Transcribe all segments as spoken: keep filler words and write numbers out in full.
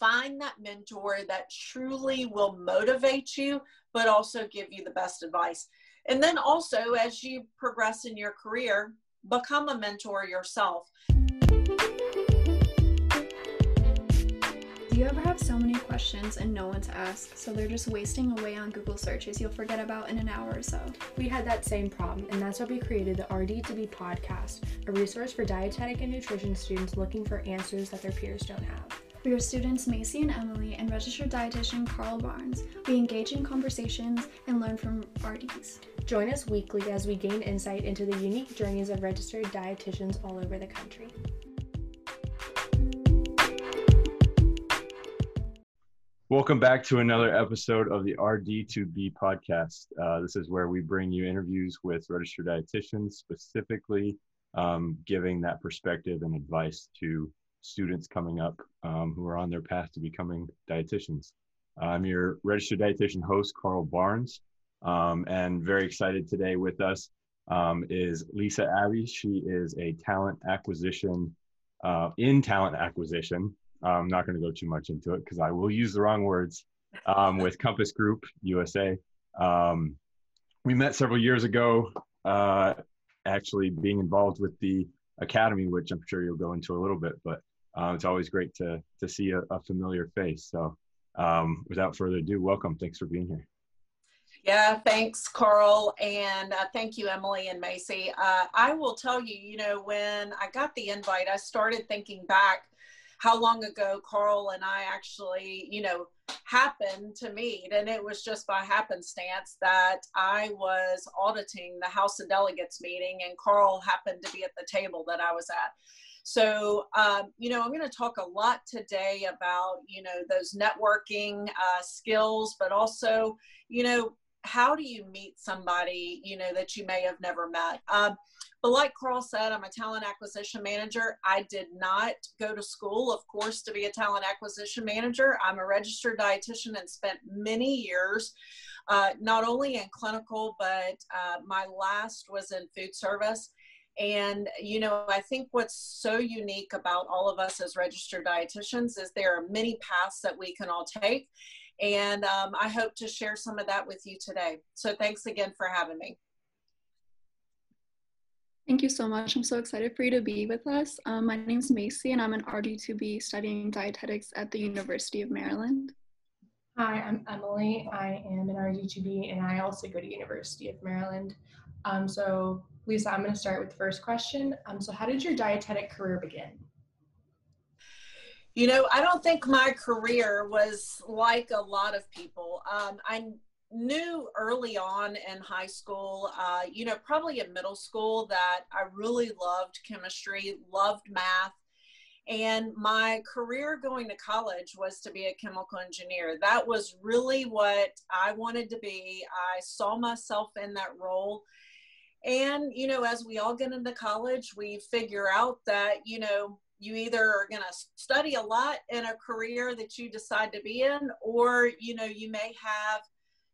Find that mentor that truly will motivate you, but also give you the best advice. And then also, as you progress in your career, become a mentor yourself. Do you ever have so many questions and no one's asked, so they're just wasting away on Google searches you'll forget about in an hour or so? We had that same problem, and that's why we created the R D two B podcast, a resource for dietetic and nutrition students looking for answers that their peers don't have. We are students Macy and Emily and registered dietitian Carl Barnes. We engage in conversations and learn from R Ds. Join us weekly as we gain insight into the unique journeys of registered dietitians all over the country. Welcome back to another episode of the R D two B podcast. Uh, this is where we bring you interviews with registered dietitians, specifically um, giving that perspective and advice to students coming up um, who are on their path to becoming dietitians. I'm your registered dietitian host, Carl Barnes, um, and very excited today with us um, is Lisa Abbay. She is a talent acquisition, uh, in talent acquisition, I'm not going to go too much into it because I will use the wrong words, um, with Compass Group U S A. Um, we met several years ago, uh, actually being involved with the Academy, which I'm sure you'll go into a little bit, but uh, it's always great to to see a, a familiar face. So um, without further ado, welcome. Thanks for being here. Yeah, thanks, Carl. And uh, thank you, Emily and Macy. Uh, I will tell you, you know, when I got the invite, I started thinking back how long ago Carl and I actually, you know, happened to meet. And it was just by happenstance that I was auditing the House of Delegates meeting and Carl happened to be at the table that I was at. So, um, you know, I'm going to talk a lot today about, you know, those networking uh, skills, but also, you know, how do you meet somebody, you know, that you may have never met? Um, But like Carl said, I'm a talent acquisition manager. I did not go to school, of course, to be a talent acquisition manager. I'm a registered dietitian and spent many years, uh, not only in clinical, but uh, my last was in food service. And, you know, I think what's so unique about all of us as registered dietitians is there are many paths that we can all take. And um, I hope to share some of that with you today. So thanks again for having me. Thank you so much. I'm so excited for you to be with us. Um, my name's Macy, and I'm an R D two B studying dietetics at the University of Maryland. Hi, I'm Emily. I am an R D two B, and I also go to University of Maryland. Um, so, Lisa, I'm going to start with the first question. Um, so, how did your dietetic career begin? You know, I don't think my career was like a lot of people. Um, I knew early on in high school, uh, you know, probably in middle school, that I really loved chemistry, loved math, and my career going to college was to be a chemical engineer. That was really what I wanted to be. I saw myself in that role. And, you know, as we all get into college, we figure out that, you know, you either are going to study a lot in a career that you decide to be in, or, you know, you may have,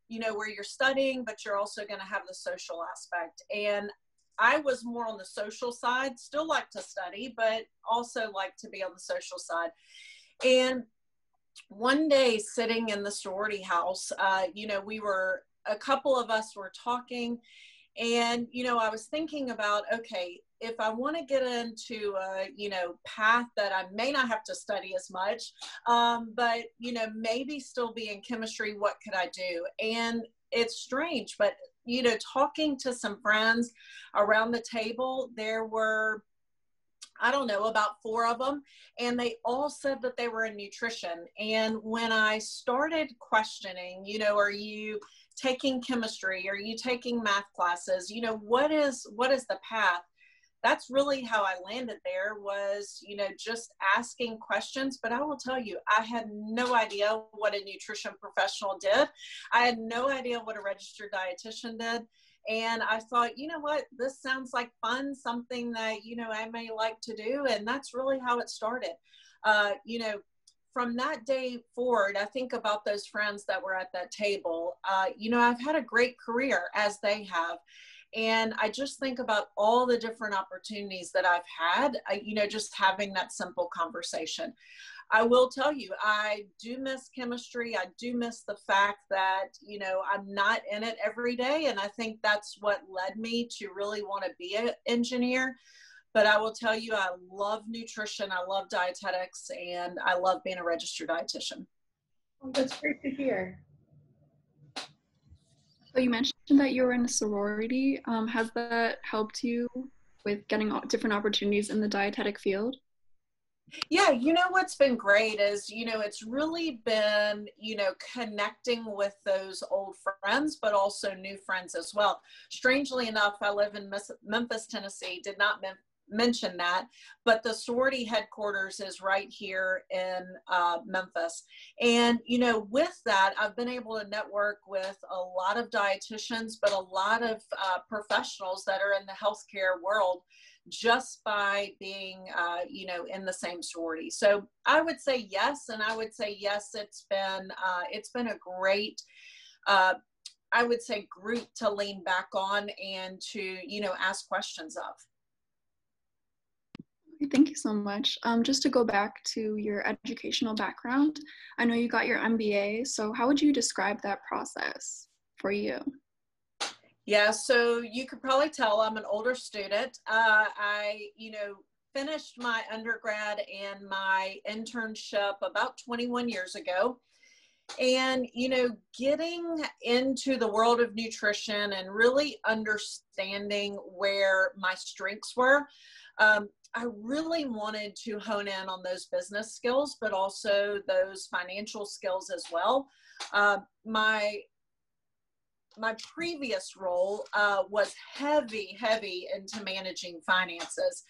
you know, where you're studying, but you're also going to have the social aspect. And I was more on the social side, still like to study, but also like to be on the social side. And one day sitting in the sorority house, uh, you know, we were, a couple of us were talking, and, you know, I was thinking about, okay, if I want to get into a, you know, path that I may not have to study as much, um, but, you know, maybe still be in chemistry, what could I do? And it's strange, but, you know, talking to some friends around the table, there were, I don't know, about four of them, and they all said that they were in nutrition. And when I started questioning, you know, are you taking chemistry? Are you taking math classes? You know, what is, what is the path? That's really how I landed there, was, you know, just asking questions. But I will tell you, I had no idea what a nutrition professional did. I had no idea what a registered dietitian did. And I thought, you know what, this sounds like fun, something that, you know, I may like to do. And that's really how it started. Uh, you know, from that day forward, I think about those friends that were at that table. Uh, you know, I've had a great career, as they have. And I just think about all the different opportunities that I've had, uh, you know, just having that simple conversation. I will tell you, I do miss chemistry. I do miss the fact that, you know, I'm not in it every day. And I think that's what led me to really want to be an engineer. But I will tell you, I love nutrition. I love dietetics, and I love being a registered dietitian. Well, that's great to hear. So you mentioned that you were in a sorority. Um, has that helped you with getting different opportunities in the dietetic field? Yeah, you know, what's been great is, you know, it's really been, you know, connecting with those old friends, but also new friends as well. Strangely enough, I live in Memphis, Tennessee, did not men- mention that, but the sorority headquarters is right here in uh, Memphis. And, you know, with that, I've been able to network with a lot of dietitians, but a lot of uh, professionals that are in the healthcare world, just by being, uh, you know, in the same sorority. So I would say yes. And I would say yes, it's been, uh, it's been a great, uh, I would say, group to lean back on and to, you know, ask questions of. Thank you so much. Um, just to go back to your educational background, I know you got your M B A. So how would you describe that process for you? Yeah, so you could probably tell I'm an older student. Uh, I, you know, finished my undergrad and my internship about twenty-one years ago. And, you know, getting into the world of nutrition and really understanding where my strengths were, um, I really wanted to hone in on those business skills, but also those financial skills as well. Uh, my My previous role uh, was heavy, heavy into managing finances.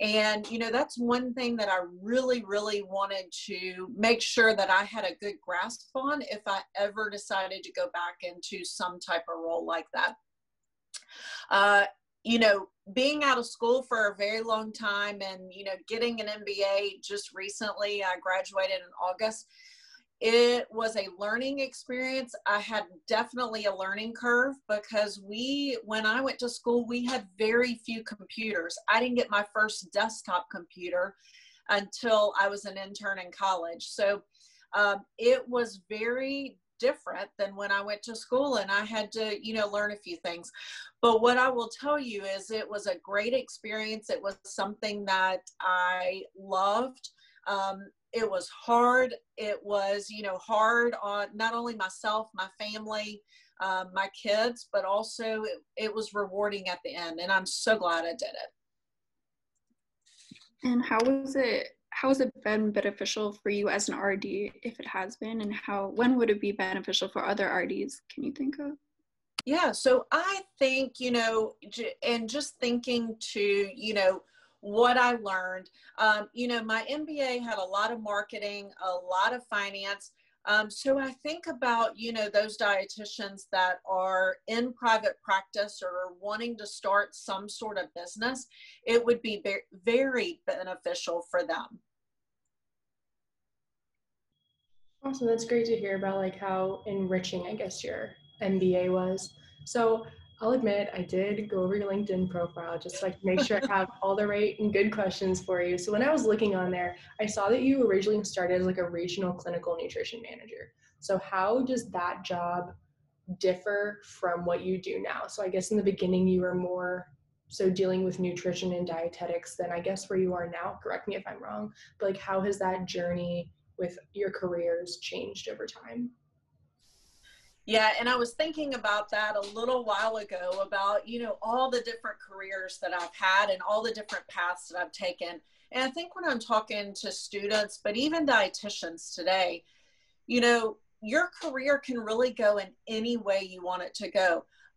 And, you know, that's one thing that I really, really wanted to make sure that I had a good grasp on if I ever decided to go back into some type of role like that. Uh, you know, being out of school for a very long time and, you know, getting an M B A just recently, I graduated in August. It was a learning experience. I had definitely a learning curve because we, when I went to school, we had very few computers. I didn't get my first desktop computer until I was an intern in college. So um, it was very different than when I went to school, and I had to, you know, learn a few things. But what I will tell you is it was a great experience. It was something that I loved. Um, It was hard. It was, you know, hard on not only myself, my family, uh, my kids, but also it, it was rewarding at the end. And I'm so glad I did it. And how was it, how has it been beneficial for you as an R D, if it has been, and how, when would it be beneficial for other R Ds? Can you think of? Yeah. So I think, you know, j- and just thinking to, you know, what I learned, um, you know, my M B A had a lot of marketing, a lot of finance. Um, so I think about, you know, those dietitians that are in private practice or wanting to start some sort of business, it would be be- very beneficial for them. Awesome. That's great to hear about, like, how enriching, I guess, your M B A was. So I'll admit, I did go over your LinkedIn profile just to, like, make sure I have all the right and good questions for you. So when I was looking on there, I saw that you originally started as, like, a regional clinical nutrition manager. So how does that job differ from what you do now? So I guess in the beginning you were more so dealing with nutrition and dietetics than I guess where you are now. Correct me if I'm wrong, but, like, how has that journey with your careers changed over time? Yeah, and I was thinking about that a little while ago about, you know, all the different careers that I've had and all the different paths that I've taken. And I think when I'm talking to students, but even dietitians today, you know, your career can really go in any way you want it to go.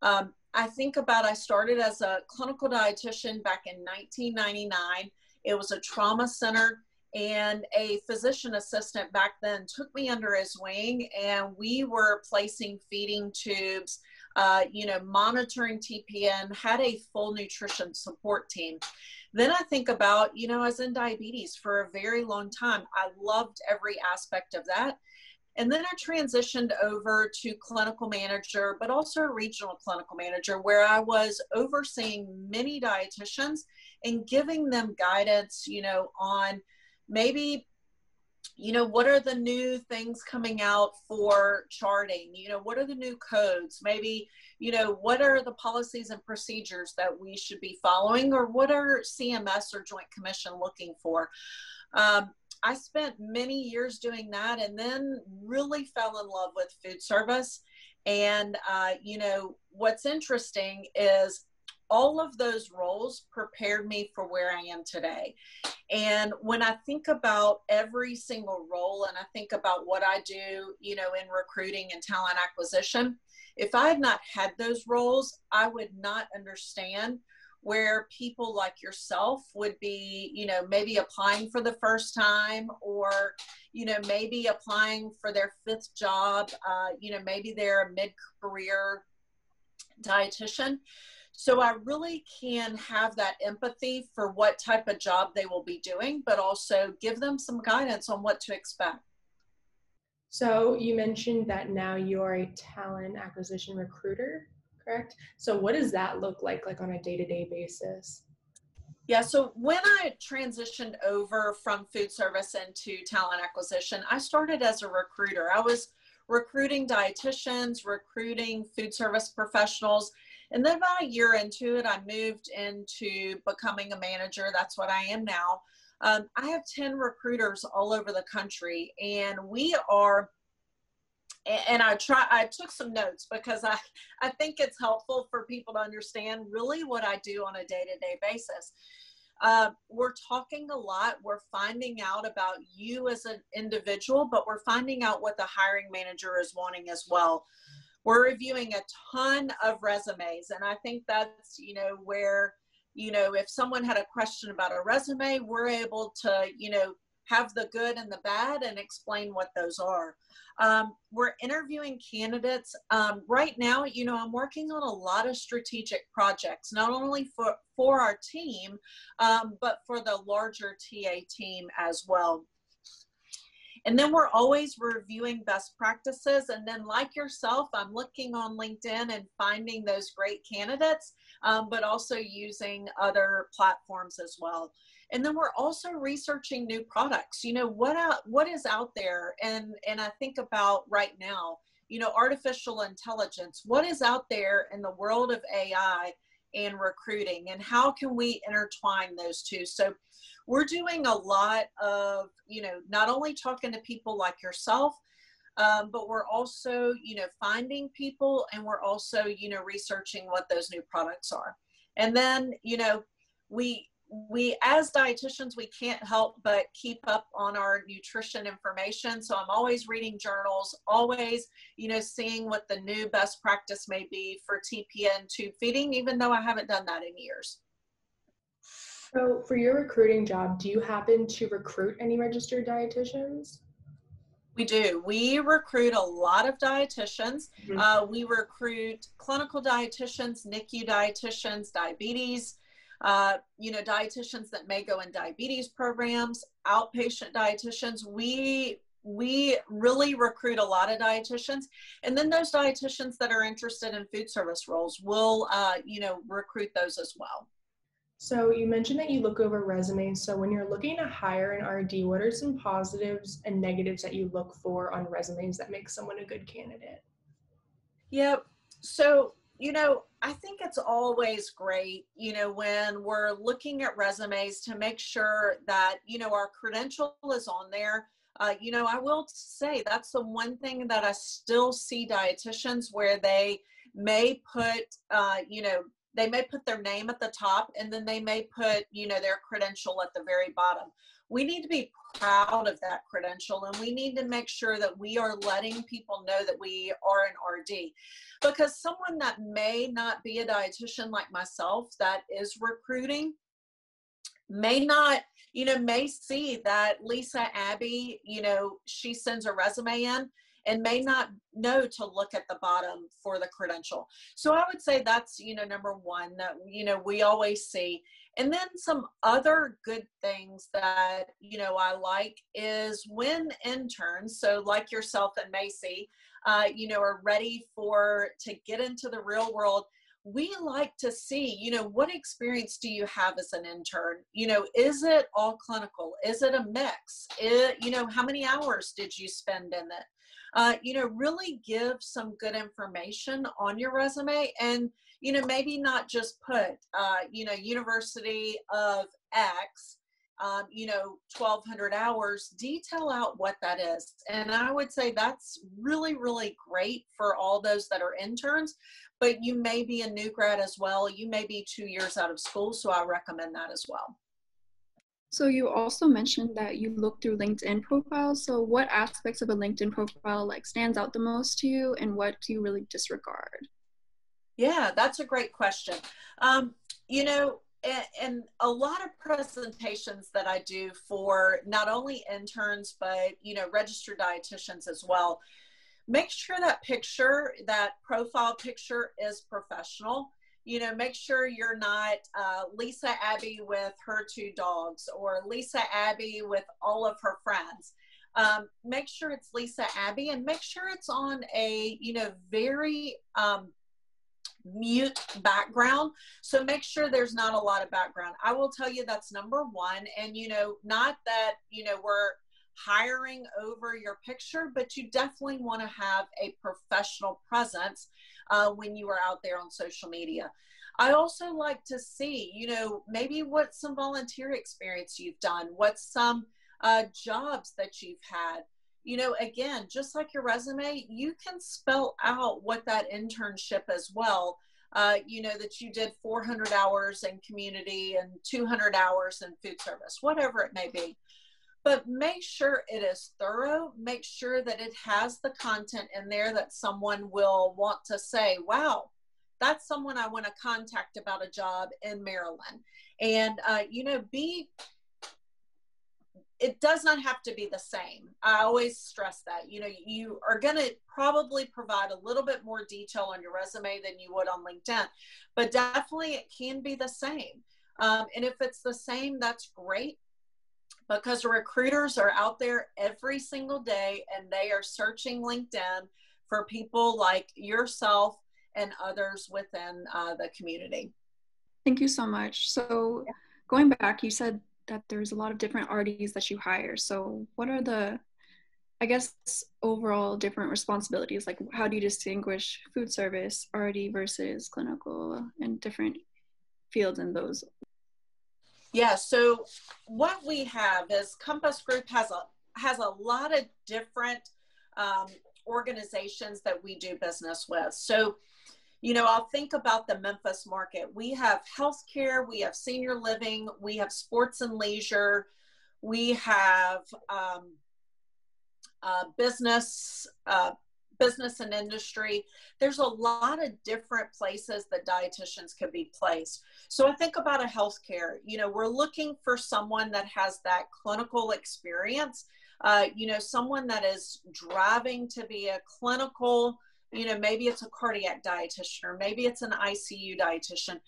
Um, I think about, I started as a clinical dietitian back in nineteen ninety-nine. It was a trauma center. And a physician assistant back then took me under his wing, and we were placing feeding tubes, uh, you know, monitoring T P N, had a full nutrition support team. Then I think about, you know, I was in diabetes for a very long time. I loved every aspect of that. And then I transitioned over to clinical manager, but also a regional clinical manager, where I was overseeing many dietitians and giving them guidance, you know, on maybe you know, what are the new things coming out for charting? You know, what are the new codes? Maybe, you know, what are the policies and procedures that we should be following, or what are C M S or Joint Commission looking for? Um, I spent many years doing that, and then really fell in love with food service. And, uh, you know, what's interesting is all of those roles prepared me for where I am today. And when I think about every single role, and I think about what I do, you know, in recruiting and talent acquisition, if I had not had those roles, I would not understand where people like yourself would be, you know, maybe applying for the first time, or, you know, maybe applying for their fifth job, uh, you know, maybe they're a mid-career dietitian. So I really can have that empathy for what type of job they will be doing, but also give them some guidance on what to expect. So you mentioned that now you're a talent acquisition recruiter. Correct. So what does that look like, like on a day-to-day basis? Yeah. So when I transitioned over from food service into talent acquisition, I started as a recruiter. I was recruiting dietitians, recruiting food service professionals. And then about a year into it, I moved into becoming a manager. That's what I am now. Um, I have ten recruiters all over the country, and we are And I try, I took some notes because I, I think it's helpful for people to understand really what I do on a day-to-day basis. Uh, we're talking a lot. We're finding out about you as an individual, but we're finding out what the hiring manager is wanting as well. We're reviewing a ton of resumes. And I think that's, you know, where, you know, if someone had a question about a resume, we're able to, you know, have the good and the bad and explain what those are. Um, we're interviewing candidates. Um, right now, you know, I'm working on a lot of strategic projects, not only for, for our team, um, but for the larger T A team as well. And then we're always reviewing best practices. And then like yourself, I'm looking on LinkedIn and finding those great candidates, um, but also using other platforms as well. And then we're also researching new products. You know, what, uh, what is out there? And, and I think about right now, you know, artificial intelligence, what is out there in the world of A I and recruiting, and how can we intertwine those two? So we're doing a lot of, you know, not only talking to people like yourself, um, but we're also, you know, finding people, and we're also, you know, researching what those new products are. And then, you know, we, we as dietitians, we can't help but keep up on our nutrition information. So I'm always reading journals, always, you know, seeing what the new best practice may be for T P N tube feeding, even though I haven't done that in years. So for your recruiting job, do you happen to recruit any registered dietitians? We do. We recruit a lot of dietitians. Mm-hmm. Uh, we recruit clinical dietitians, N I C U dietitians, diabetes, Uh, you know, dietitians that may go in diabetes programs, outpatient dietitians. We, we really recruit a lot of dietitians. And then those dietitians that are interested in food service roles, we'll, uh, you know, recruit those as well. So you mentioned that you look over resumes. So when you're looking to hire an R D, what are some positives and negatives that you look for on resumes that make someone a good candidate? Yeah. So, you know, I think it's always great, you know, when we're looking at resumes to make sure that, you know, our credential is on there. Uh, you know, I will say that's the one thing that I still see dietitians where they may put, uh, you know, they may put their name at the top, and then they may put, you know, their credential at the very bottom. We need to be proud of that credential, and we need to make sure that we are letting people know that we are an R D, because someone that may not be a dietitian like myself that is recruiting may not, you know, may see that Lisa Abbay, you know, she sends a resume in and may not know to look at the bottom for the credential. So I would say that's, you know, number one that, you know, we always see. And then some other good things that, you know, I like is when interns, so like yourself and Macy, uh, you know, are ready for, to get into the real world, we like to see, you know, what experience do you have as an intern? You know, is it all clinical? Is it a mix? It, you know, how many hours did you spend in it? Uh, you know, really give some good information on your resume, and, you know, maybe not just put, uh, you know, University of X, um, you know, twelve hundred hours, detail out what that is. And I would say that's really, really great for all those that are interns. But you may be a new grad as well. You may be two years out of school, so I recommend that as well. So you also mentioned that you look through LinkedIn profiles. So what aspects of a LinkedIn profile like stands out the most to you, and what do you really disregard? Yeah, that's a great question. Um, you know, and, and a lot of presentations that I do for not only interns, but, you know, registered dietitians as well, make sure that picture, that profile picture is professional. You know, make sure you're not uh, Lisa Abbay with her two dogs or Lisa Abbay with all of her friends. Um, make sure it's Lisa Abbay, and make sure it's on a, you know, very um, mute background. So make sure there's not a lot of background. I will tell you that's number one. And, you know, not that, you know, we're hiring over your picture, but you definitely want to have a professional presence uh, when you are out there on social media. I also like to see, you know, maybe what some volunteer experience you've done, what some uh, jobs that you've had. You know, again, just like your resume, you can spell out what that internship as well. Uh, you know, that you did four hundred hours in community and two hundred hours in food service, whatever it may be. But make sure it is thorough. Make sure that it has the content in there that someone will want to say, wow, that's someone I want to contact about a job in Maryland. And, uh, you know, be, it does not have to be the same. I always stress that. You know, you are going to probably provide a little bit more detail on your resume than you would on LinkedIn, but definitely it can be the same. Um, and if it's the same, that's great, because recruiters are out there every single day and they are searching LinkedIn for people like yourself and others within uh, the community. Thank you so much. So yeah. Going back, you said that there's a lot of different R Ds that you hire. So what are the, I guess, overall different responsibilities? Like, how do you distinguish food service, R D versus clinical, and different fields in those? Yeah, so what we have is Compass Group has a has a lot of different um, organizations that we do business with. So, you know, I'll think about the Memphis market. We have healthcare, we have senior living, we have sports and leisure, we have um, uh, business, uh, business and industry. There's a lot of different places that dietitians could be placed. So I think about a healthcare, you know, we're looking for someone that has that clinical experience, uh, you know, someone that is driving to be a clinical, you know, maybe it's a cardiac dietitian or maybe it's an I C U dietitian,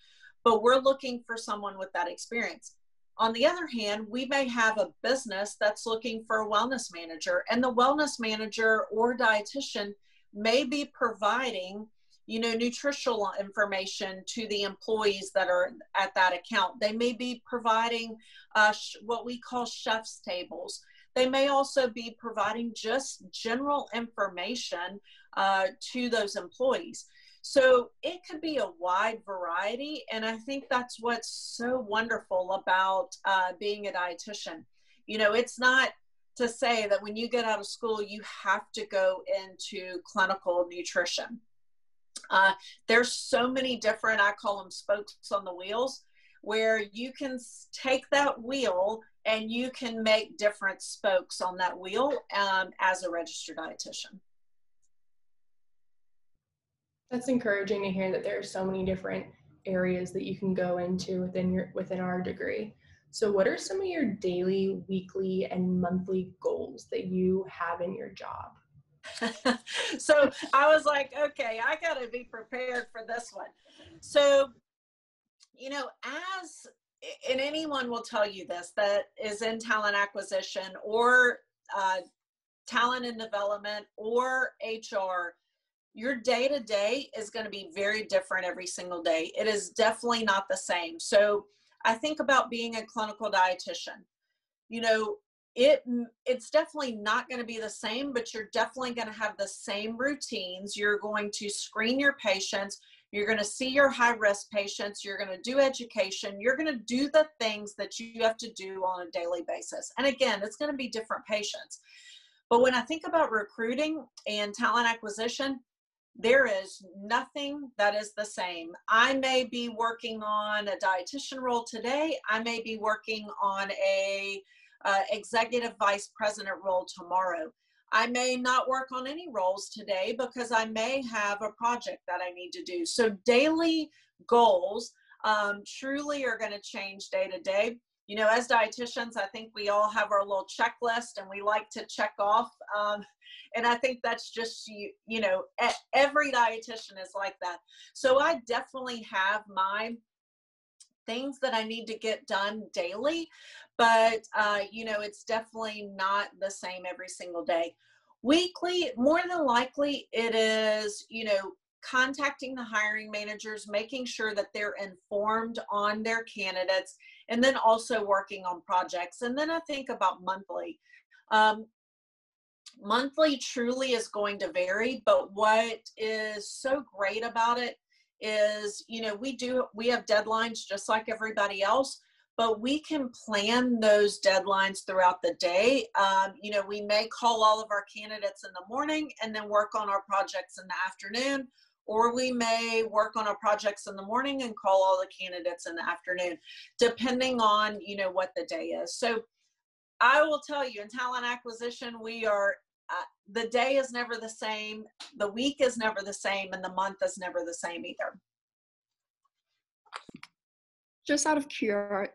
but we're looking for someone with that experience. On the other hand, we may have a business that's looking for a wellness manager, and the wellness manager or dietitian may be providing, you know, nutritional information to the employees that are at that account. They may be providing uh, what we call chef's tables. They may also be providing just general information uh, to those employees. So it could be a wide variety, and I think that's what's so wonderful about uh, being a dietitian. You know, it's not to say that when you get out of school, you have to go into clinical nutrition. Uh, there's so many different, I call them spokes on the wheels, where you can take that wheel and you can make different spokes on that wheel um, as a registered dietitian. That's encouraging to hear that there are so many different areas that you can go into within your within our degree. So what are some of your daily, weekly, and monthly goals that you have in your job? So I was like, okay, I gotta be prepared for this one. So, you know, as, and anyone will tell you this, that is in talent acquisition or uh, talent and development or H R, your day-to-day is going to be very different every single day. It is definitely not the same. So I think about being a clinical dietitian. You know, it it's definitely not going to be the same, but you're definitely going to have the same routines. You're going to screen your patients. You're going to see your high-risk patients. You're going to do education. You're going to do the things that you have to do on a daily basis. And again, it's going to be different patients. But when I think about recruiting and talent acquisition, there is nothing that is the same. I may be working on a dietitian role today. I may be working on a uh, executive vice president role tomorrow. I may not work on any roles today because I may have a project that I need to do. So daily goals um, truly are going to change day to day. You know, as dietitians, I think we all have our little checklist and we like to check off. Um, and I think that's just, you, you know, every dietitian is like that. So I definitely have my things that I need to get done daily, but, uh, you know, it's definitely not the same every single day. Weekly, more than likely, it is, you know, contacting the hiring managers, making sure that they're informed on their candidates, and then also working on projects. And then I think about monthly. Um, monthly truly is going to vary, but what is so great about it is, you know, we do, we have deadlines just like everybody else, but we can plan those deadlines throughout the day. Um, you know, we may call all of our candidates in the morning and then work on our projects in the afternoon, or we may work on our projects in the morning and call all the candidates in the afternoon, depending on, you know, what the day is. So I will tell you, in talent acquisition, we are, uh, the day is never the same, the week is never the same, and the month is never the same either. Just out of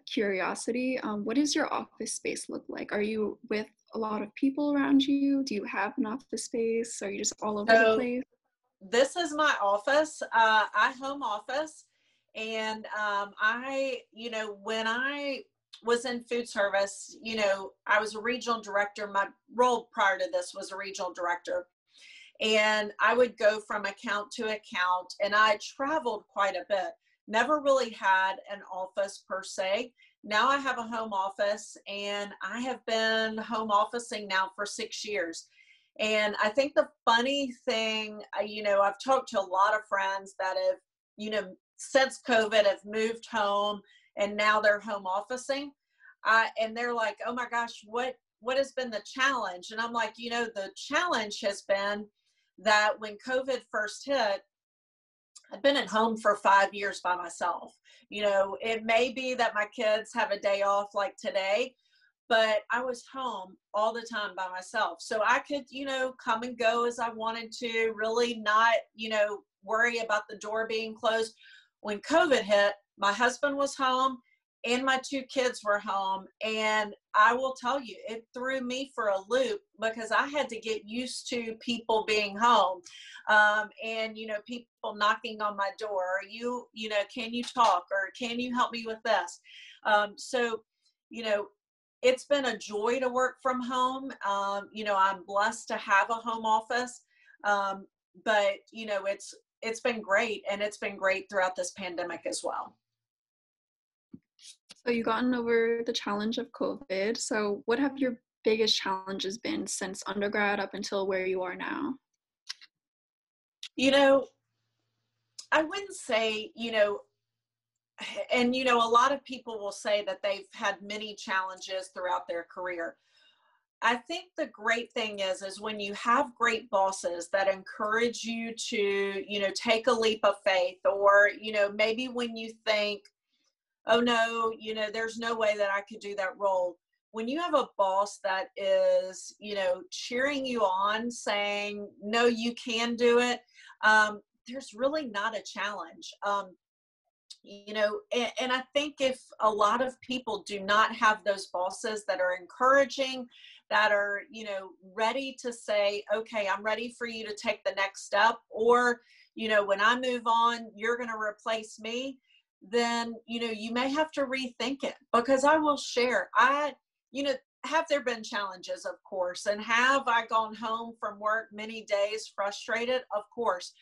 curiosity, um, what does your office space look like? Are you with a lot of people around you? Do you have an office space? Are you just all over so, the place? This is my office. Uh, I home office. And um, I, you know, when I was in food service, you know, I was a regional director. My role prior to this was a regional director. And I would go from account to account, and I traveled quite a bit. Never really had an office per se. Now I have a home office, and I have been home officing now for six years. And I think the funny thing, you know, I've talked to a lot of friends that have, you know, since COVID have moved home and now they're home officing. Uh, and they're like, oh my gosh, what, what has been the challenge? And I'm like, you know, the challenge has been that when COVID first hit, I've been at home for five years by myself. You know, it may be that my kids have a day off like today, but I was home all the time by myself. So I could, you know, come and go as I wanted to, really not, you know, worry about the door being closed. When COVID hit, my husband was home and my two kids were home. And I will tell you, it threw me for a loop because I had to get used to people being home. Um, and, you know, people knocking on my door, or you, you know, can you talk, or can you help me with this? Um, so, you know, it's been a joy to work from home. Um, you know, I'm blessed to have a home office, um, but, you know, it's, it's been great. And it's been great throughout this pandemic as well. So you've gotten over the challenge of COVID. So what have your biggest challenges been since undergrad up until where you are now? You know, I wouldn't say, you know, and, you know, a lot of people will say that they've had many challenges throughout their career. I think the great thing is, is when you have great bosses that encourage you to, you know, take a leap of faith, or, you know, maybe when you think, oh no, you know, there's no way that I could do that role. When you have a boss that is, you know, cheering you on, saying, no, you can do it, um, there's really not a challenge. Um, you know, and, and I think if a lot of people do not have those bosses that are encouraging, that are, you know, ready to say, okay, I'm ready for you to take the next step, or, you know, when I move on, you're going to replace me, then, you know, you may have to rethink it. Because I will share, I, you know, have there been challenges? Of course. And have I gone home from work many days frustrated? Of course.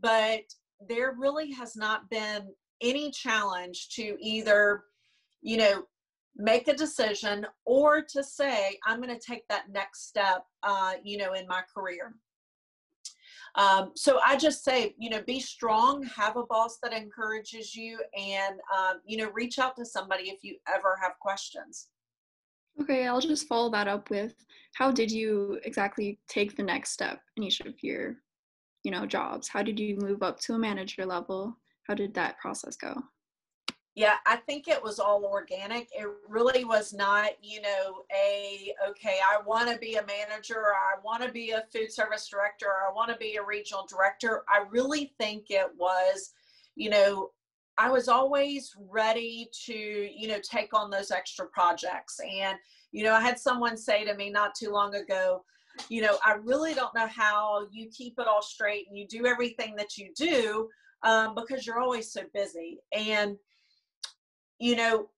But there really has not been any challenge to either, you know, make a decision or to say, I'm going to take that next step, uh, you know, in my career. Um, so I just say, you know, be strong, have a boss that encourages you, and, um, you know, reach out to somebody if you ever have questions. Okay, I'll just follow that up with, how did you exactly take the next step in each of your, you know, jobs? How did you move up to a manager level? How did that process go? Yeah, I think it was all organic. It really was not, you know, a, okay, I want to be a manager, or I want to be a food service director, or I want to be a regional director. I really think it was, you know, I was always ready to, you know, take on those extra projects. And, you know, I had someone say to me not too long ago, you know, I really don't know how you keep it all straight and you do everything that you do um, because you're always so busy. And you know,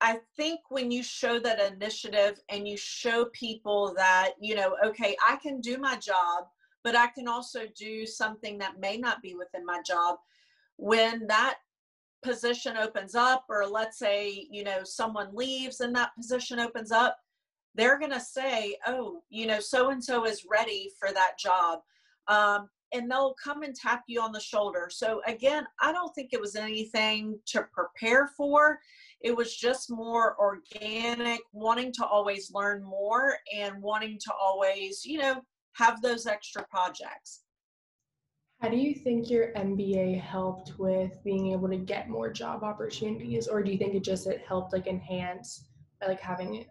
I think when you show that initiative and you show people that, you know, okay, I can do my job, but I can also do something that may not be within my job. When that position opens up, or let's say, you know, someone leaves and that position opens up, they're going to say, oh, you know, so-and-so is ready for that job. Um, and they'll come and tap you on the shoulder. So again, I don't think it was anything to prepare for. It was just more organic, wanting to always learn more and wanting to always, you know, have those extra projects. How do you think your M B A helped with being able to get more job opportunities? Or do you think it just it helped like enhance by like having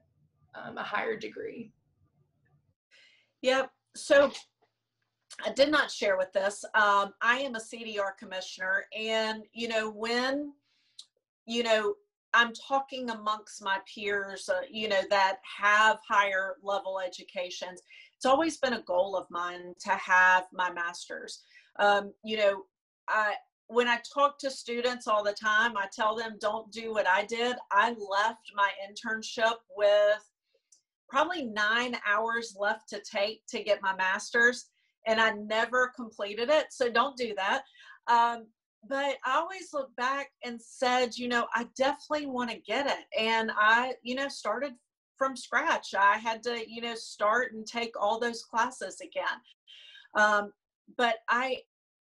um, a higher degree? Yep. So I did not share with this. Um, I am a C D R commissioner, and, you know, when, you know, I'm talking amongst my peers, uh, you know, that have higher level educations, it's always been a goal of mine to have my master's. Um, you know, I, when I talk to students all the time, I tell them, don't do what I did. I left my internship with probably nine hours left to take to get my master's. And I never completed it, so don't do that. Um, but I always look back and said, you know, I definitely want to get it. And I, you know, started from scratch. I had to, you know, start and take all those classes again. Um, but I,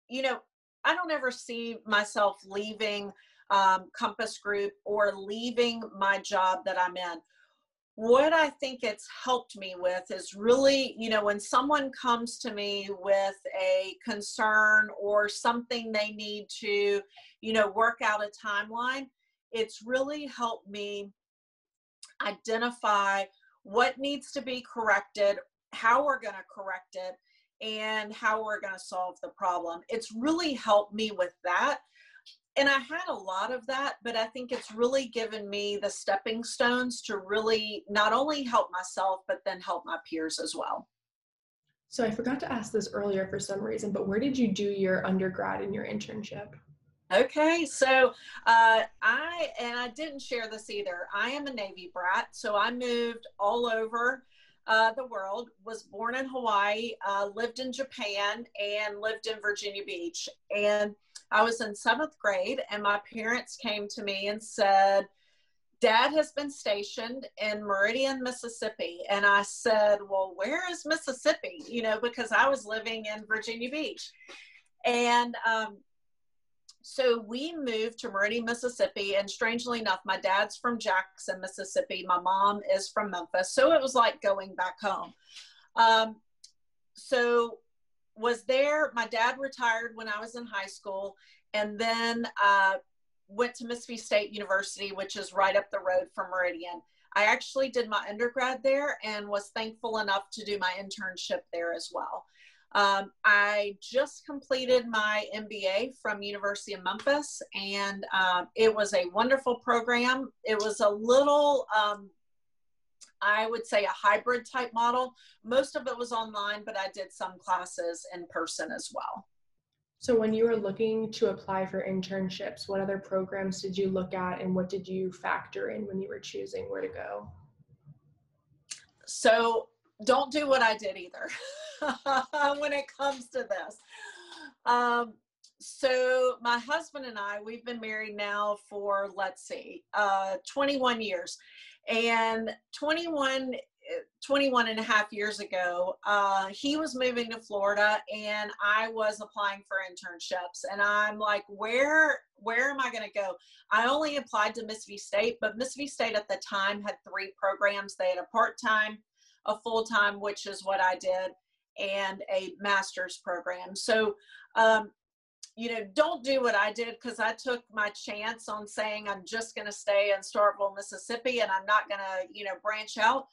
you know, I don't ever see myself leaving um, Compass Group or leaving my job that I'm in. What I think it's helped me with is really, you know, when someone comes to me with a concern or something they need to, you know, work out a timeline, it's really helped me identify what needs to be corrected, how we're going to correct it, and how we're going to solve the problem. It's really helped me with that. And I had a lot of that, but I think it's really given me the stepping stones to really not only help myself, but then help my peers as well. So I forgot to ask this earlier for some reason, but where did you do your undergrad and your internship? Okay, so uh, I, and I didn't share this either. I am a Navy brat, so I moved all over uh, the world, was born in Hawaii, uh, lived in Japan, and lived in Virginia Beach. And I was in seventh grade, and my parents came to me and said, Dad has been stationed in Meridian, Mississippi. And I said, well, where is Mississippi? You know, because I was living in Virginia Beach. And um, so we moved to Meridian, Mississippi. And strangely enough, my dad's from Jackson, Mississippi. My mom is from Memphis. So it was like going back home. Um, so was there, my dad retired when I was in high school, and then uh, went to Mississippi State University, which is right up the road from Meridian. I actually did my undergrad there and was thankful enough to do my internship there as well. Um, I just completed my M B A from University of Memphis, and um, it was a wonderful program. It was a little, um, I would say, a hybrid type model. Most of it was online, but I did some classes in person as well. So when you were looking to apply for internships, what other programs did you look at, and what did you factor in when you were choosing where to go? So don't do what I did either when it comes to this. Um, so my husband and I, we've been married now for, let's see, uh, twenty-one years. And twenty-one, twenty-one and a half years ago, uh, he was moving to Florida and I was applying for internships. And I'm like, where, where am I going to go? I only applied to Mississippi State, but Mississippi State at the time had three programs. They had a part-time, a full-time, which is what I did, and a master's program. So, um, you know, don't do what I did, because I took my chance on saying I'm just going to stay in Starkville, Mississippi, and I'm not going to, you know, branch out.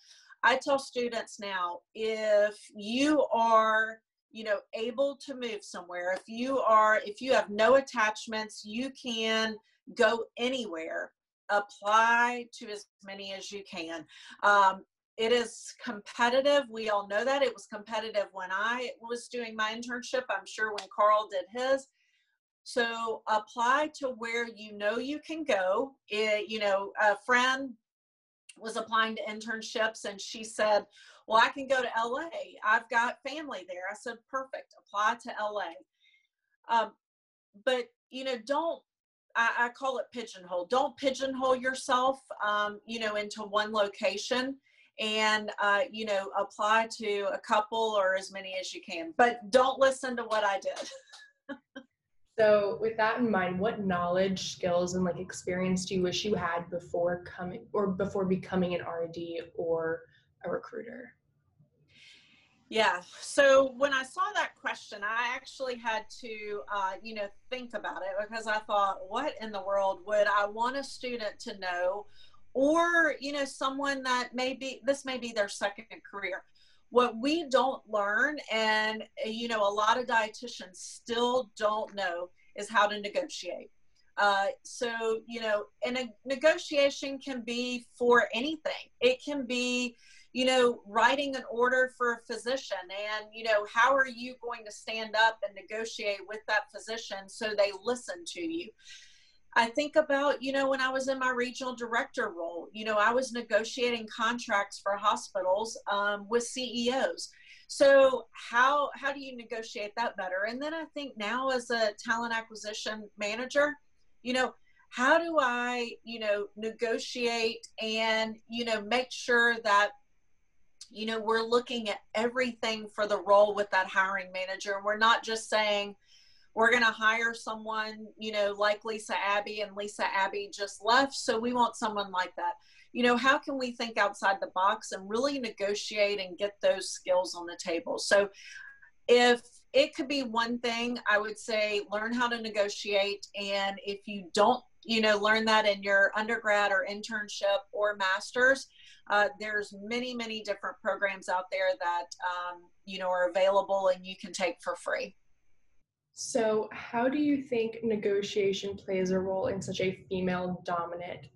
I tell students now, if you are, you know, able to move somewhere, if you are, if you have no attachments, you can go anywhere, apply to as many as you can. Um, It is competitive. We all know that. It was competitive when I was doing my internship. I'm sure when Carl did his. So apply to where you know you can go. It, you know, a friend was applying to internships and she said, well, I can go to L A. I've got family there. I said, perfect. Apply to L A. Um, but, you know, don't, I, I call it pigeonhole. Don't pigeonhole yourself, um, you know, into one location. And, uh, you know, apply to a couple or as many as you can, but don't listen to what I did. So with that in mind, what knowledge, skills, and like experience do you wish you had before coming or before becoming an R D or a recruiter? Yeah. So when I saw that question, I actually had to, uh, you know, think about it, because I thought, what in the world would I want a student to know? Or, you know, someone that maybe this may be their second career. What we don't learn, and, you know, a lot of dietitians still don't know, is how to negotiate. Uh, so, you know, and a negotiation can be for anything. It can be, you know, writing an order for a physician and, you know, how are you going to stand up and negotiate with that physician so they listen to you? I think about, you know, when I was in my regional director role, you know, I was negotiating contracts for hospitals um, with C E Os. So how, how do you negotiate that better? And then I think now as a talent acquisition manager, you know, how do I, you know, negotiate and, you know, make sure that, you know, we're looking at everything for the role with that hiring manager. And we're not just saying, we're going to hire someone, you know, like Lisa Abbay, and Lisa Abbay just left, so we want someone like that. You know, how can we think outside the box and really negotiate and get those skills on the table? So if it could be one thing, I would say learn how to negotiate. And if you don't, you know, learn that in your undergrad or internship or master's, uh, there's many, many different programs out there that, um, you know, are available and you can take for free. So how do you think negotiation plays a role in such a female-dominant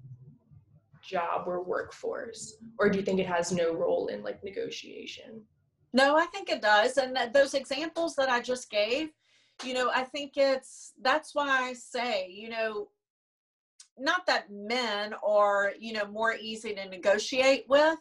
job or workforce? Or do you think it has no role in, like, negotiation? No, I think it does. And those examples that I just gave, you know, I think it's, that's why I say, you know, not that men are, you know, more easy to negotiate with,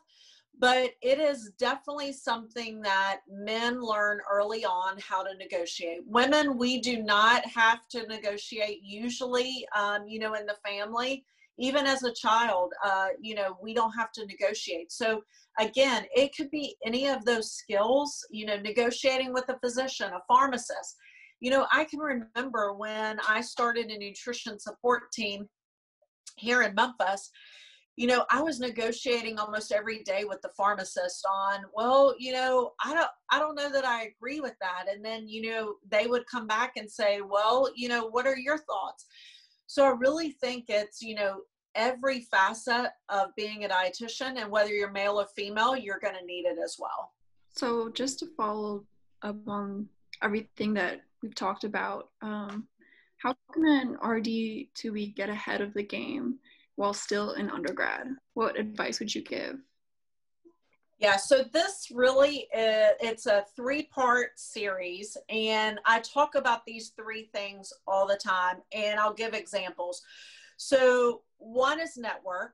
but it is definitely something that men learn early on how to negotiate. Women, we do not have to negotiate usually, um, you know, in the family, even as a child, uh, you know, we don't have to negotiate. So again, it could be any of those skills, you know, negotiating with a physician, a pharmacist. You know, I can remember when I started a nutrition support team here in Memphis, you know, I was negotiating almost every day with the pharmacist on, well, you know, I don't, I don't know that I agree with that. And then, you know, they would come back and say, well, you know, what are your thoughts? So I really think it's, you know, every facet of being a dietitian, and whether you're male or female, you're going to need it as well. So just to follow up on everything that we've talked about, um, how can an R D two B get ahead of the game while still in undergrad? What advice would you give? Yeah, so this really, is, it's a three-part series, and I talk about these three things all the time, and I'll give examples. So one is network,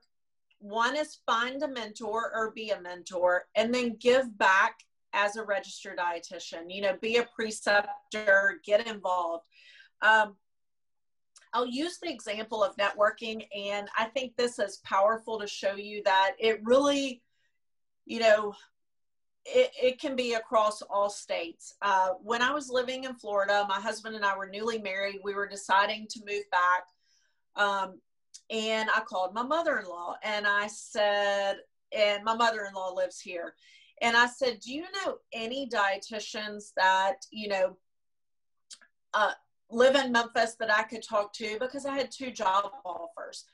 One is find a mentor or be a mentor, and then give back as a registered dietitian. You know, be a preceptor, get involved. Um, I'll use the example of networking, and I think this is powerful to show you that it really, you know, it, it can be across all states. Uh, when I was living in Florida, my husband and I were newly married. We were deciding to move back. Um, and I called my mother-in-law, and I said, and my mother-in-law lives here. And I said, do you know any dietitians that, you know, uh, live in Memphis that I could talk to? Because I had two job offers.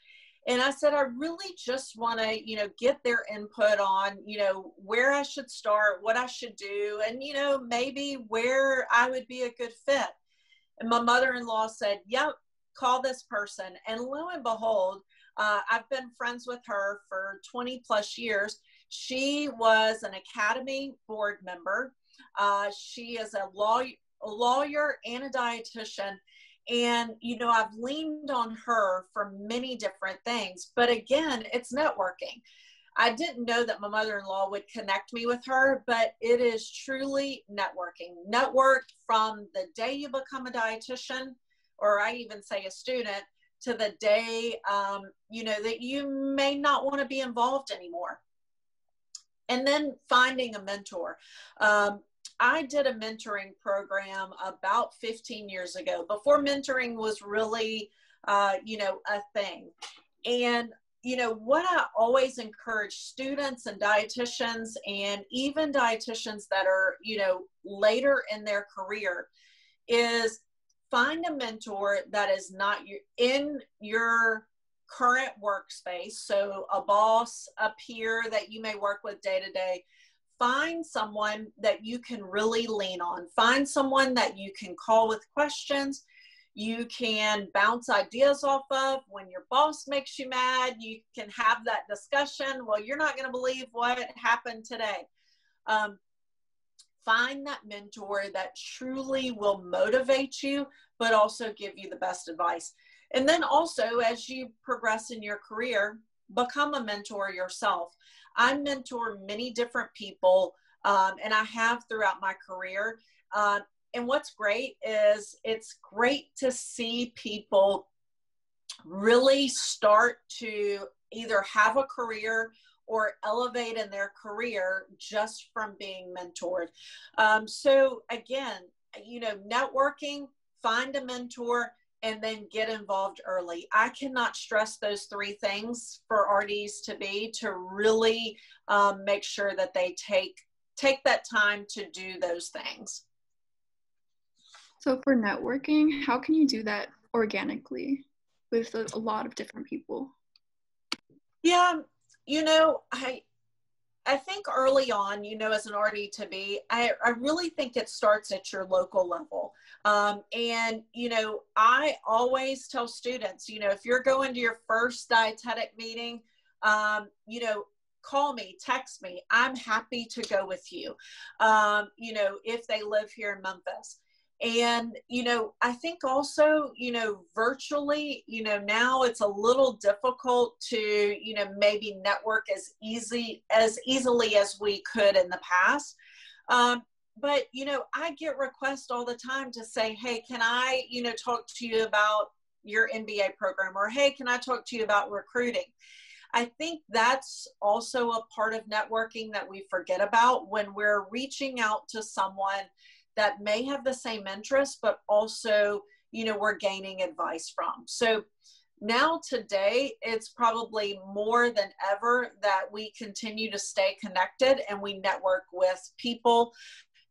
And I said, I really just want to, you know, get their input on, you know, where I should start, what I should do, and, you know, maybe where I would be a good fit. And my mother-in-law said, yep, call this person. And lo and behold, uh, I've been friends with her for twenty plus years. She was an Academy board member. Uh, she is a lawyer, a lawyer and a dietitian. And, you know, I've leaned on her for many different things. But again, it's networking. I didn't know that my mother-in-law would connect me with her, but it is truly networking. Network from the day you become a dietitian, or I even say a student, to the day, um, you know, that you may not want to be involved anymore. And then finding a mentor. Um, I did a mentoring program about fifteen years ago, before mentoring was really, uh, you know, a thing. And, you know, what I always encourage students and dietitians, and even dietitians that are, you know, later in their career, is find a mentor that is not your, in your current workspace. So a boss, a peer that you may work with day to day. Find someone that you can really lean on. Find someone that you can call with questions. You can bounce ideas off of. When your boss makes you mad, you can have that discussion. Well, you're not going to believe what happened today. Um, find that mentor that truly will motivate you, but also give you the best advice. And then also, as you progress in your career, become a mentor yourself. I mentor many different people, um, and I have throughout my career. Uh, and what's great is it's great to see people really start to either have a career or elevate in their career just from being mentored. Um, so again, you know, networking, find a mentor, and then get involved early. I cannot stress those three things for R Ds to be, to really um, make sure that they take, take that time to do those things. So for networking, how can you do that organically with a lot of different people? Yeah, you know, I, I think early on, you know, as an R D two B, I, I really think it starts at your local level. Um, and, you know, I always tell students, you know, if you're going to your first dietetic meeting, um, you know, call me, text me. I'm happy to go with you, um, you know, if they live here in Memphis. And, you know, I think also, you know, virtually, you know, now it's a little difficult to, you know, maybe network as easy, as easily as we could in the past. Um, but, you know, I get requests all the time to say, hey, can I, you know, talk to you about your M B A program? Or, hey, can I talk to you about recruiting? I think that's also a part of networking that we forget about when we're reaching out to someone that may have the same interests, but also, you know, we're gaining advice from. So now today, it's probably more than ever that we continue to stay connected and we network with people.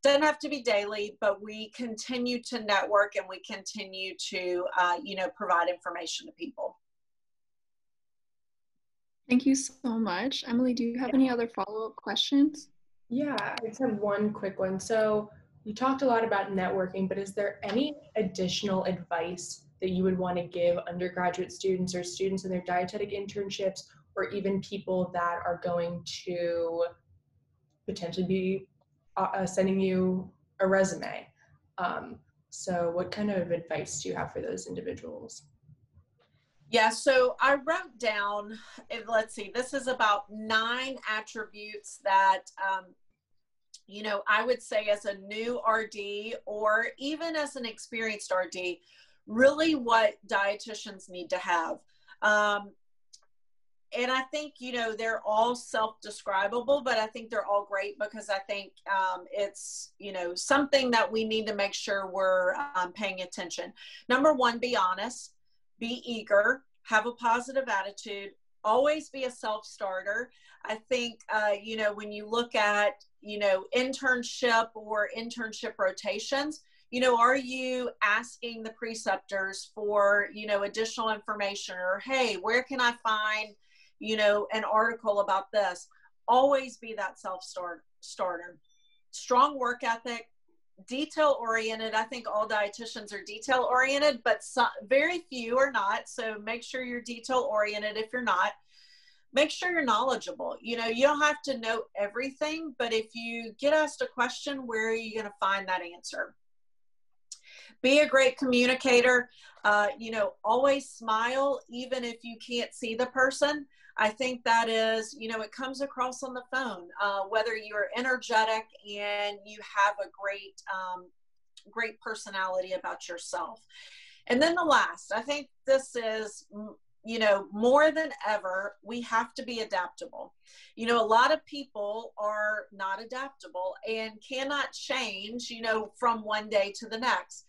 Doesn't have to be daily, but we continue to network and we continue to, uh, you know, provide information to people. Thank you so much. Emily, do you have yeah. any other follow-up questions? Yeah, I just have one quick one. So you talked a lot about networking, but is there any additional advice that you would want to give undergraduate students or students in their dietetic internships, or even people that are going to potentially be uh, sending you a resume? Um, so what kind of advice do you have for those individuals? Yeah, so I wrote down, let's see, this is about nine attributes that, um, you know, I would say as a new R D or even as an experienced R D, really what dietitians need to have. Um, and I think, you know, they're all self-describable, but I think they're all great because I think um, it's, you know, something that we need to make sure we're um, paying attention. Number one, be honest. Be eager, have a positive attitude, always be a self-starter. I think, uh, you know, when you look at, you know, internship or internship rotations, you know, are you asking the preceptors for, you know, additional information or, hey, where can I find, you know, an article about this? Always be that self-starter. Strong work ethic. Detail oriented. I think all dietitians are detail oriented, but some, very few are not. So make sure you're detail oriented. If you're not, make sure you're knowledgeable. You know, you don't have to know everything, but if you get asked a question, where are you going to find that answer? Be a great communicator. Uh, you know, always smile, even if you can't see the person. I think that is, you know, it comes across on the phone, uh, whether you're energetic and you have a great, um, great personality about yourself. And then the last, I think this is, you know, more than ever, we have to be adaptable. You know, a lot of people are not adaptable and cannot change, you know, from one day to the next.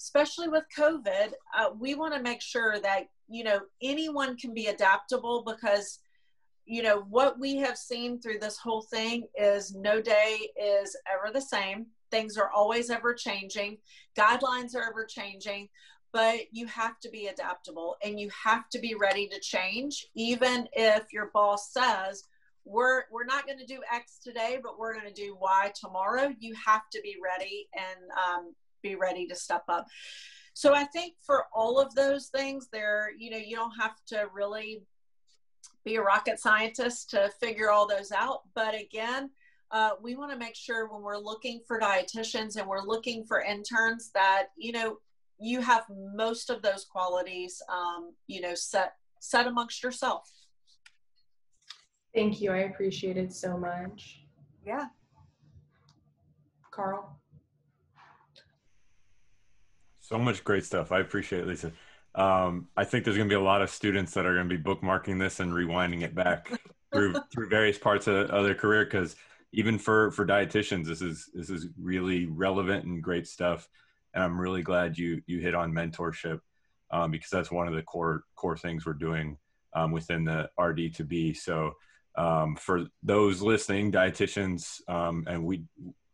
Especially with COVID, uh, we want to make sure that, you know, anyone can be adaptable because, you know, what we have seen through this whole thing is no day is ever the same. Things are always ever changing. Guidelines are ever changing, but you have to be adaptable and you have to be ready to change. Even if your boss says, we're, we're not going to do X today, but we're going to do Y tomorrow. You have to be ready and, um, be ready to step up. So I think for all of those things there, you know, you don't have to really be a rocket scientist to figure all those out. But again, uh, we want to make sure when we're looking for dietitians and we're looking for interns that, you know, you have most of those qualities, um, you know, set, set amongst yourself. Thank you. I appreciate it so much. Yeah. Carl. So much great stuff. I appreciate it, Lisa. Um, I think there's going to be a lot of students that are going to be bookmarking this and rewinding it back through, through various parts of, of their career, because even for, for dietitians, this is, this is really relevant and great stuff. And I'm really glad you, you hit on mentorship um, because that's one of the core, core things we're doing um, within the R D two B. So um, for those listening, dietitians, um, and we,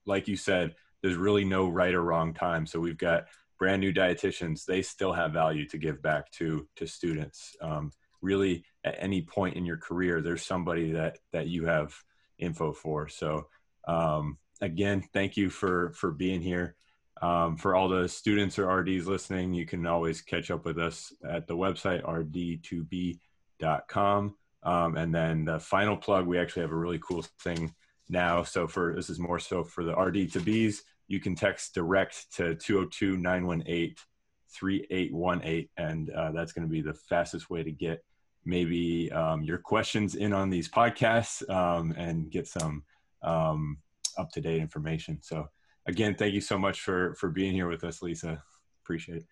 like you said, there's really no right or wrong time. So we've got brand new dietitians, they still have value to give back to, to students. Um, really, at any point in your career, there's somebody that, that you have info for. So um, again, thank you for, for being here. Um, for all the students or R Ds listening, you can always catch up with us at the website, R D two B dot com. Um, and then the final plug, we actually have a really cool thing now. So for, this is more so for the R D two Bs. You can text direct to two oh two, nine one eight, three eight one eight, and uh, that's going to be the fastest way to get maybe um, your questions in on these podcasts um, and get some um, up-to-date information. So again, thank you so much for, for being here with us, Lisa. Appreciate it.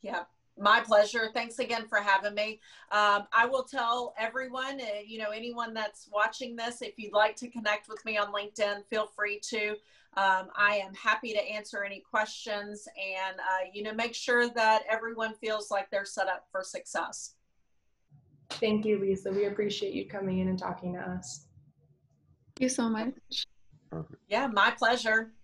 Yeah. My pleasure. Thanks again for having me. Um, I will tell everyone, uh, you know, anyone that's watching this, if you'd like to connect with me on LinkedIn, feel free to. Um, I am happy to answer any questions and, uh, you know, make sure that everyone feels like they're set up for success. Thank you, Lisa. We appreciate you coming in and talking to us. Thank you so much. Perfect. Yeah, my pleasure.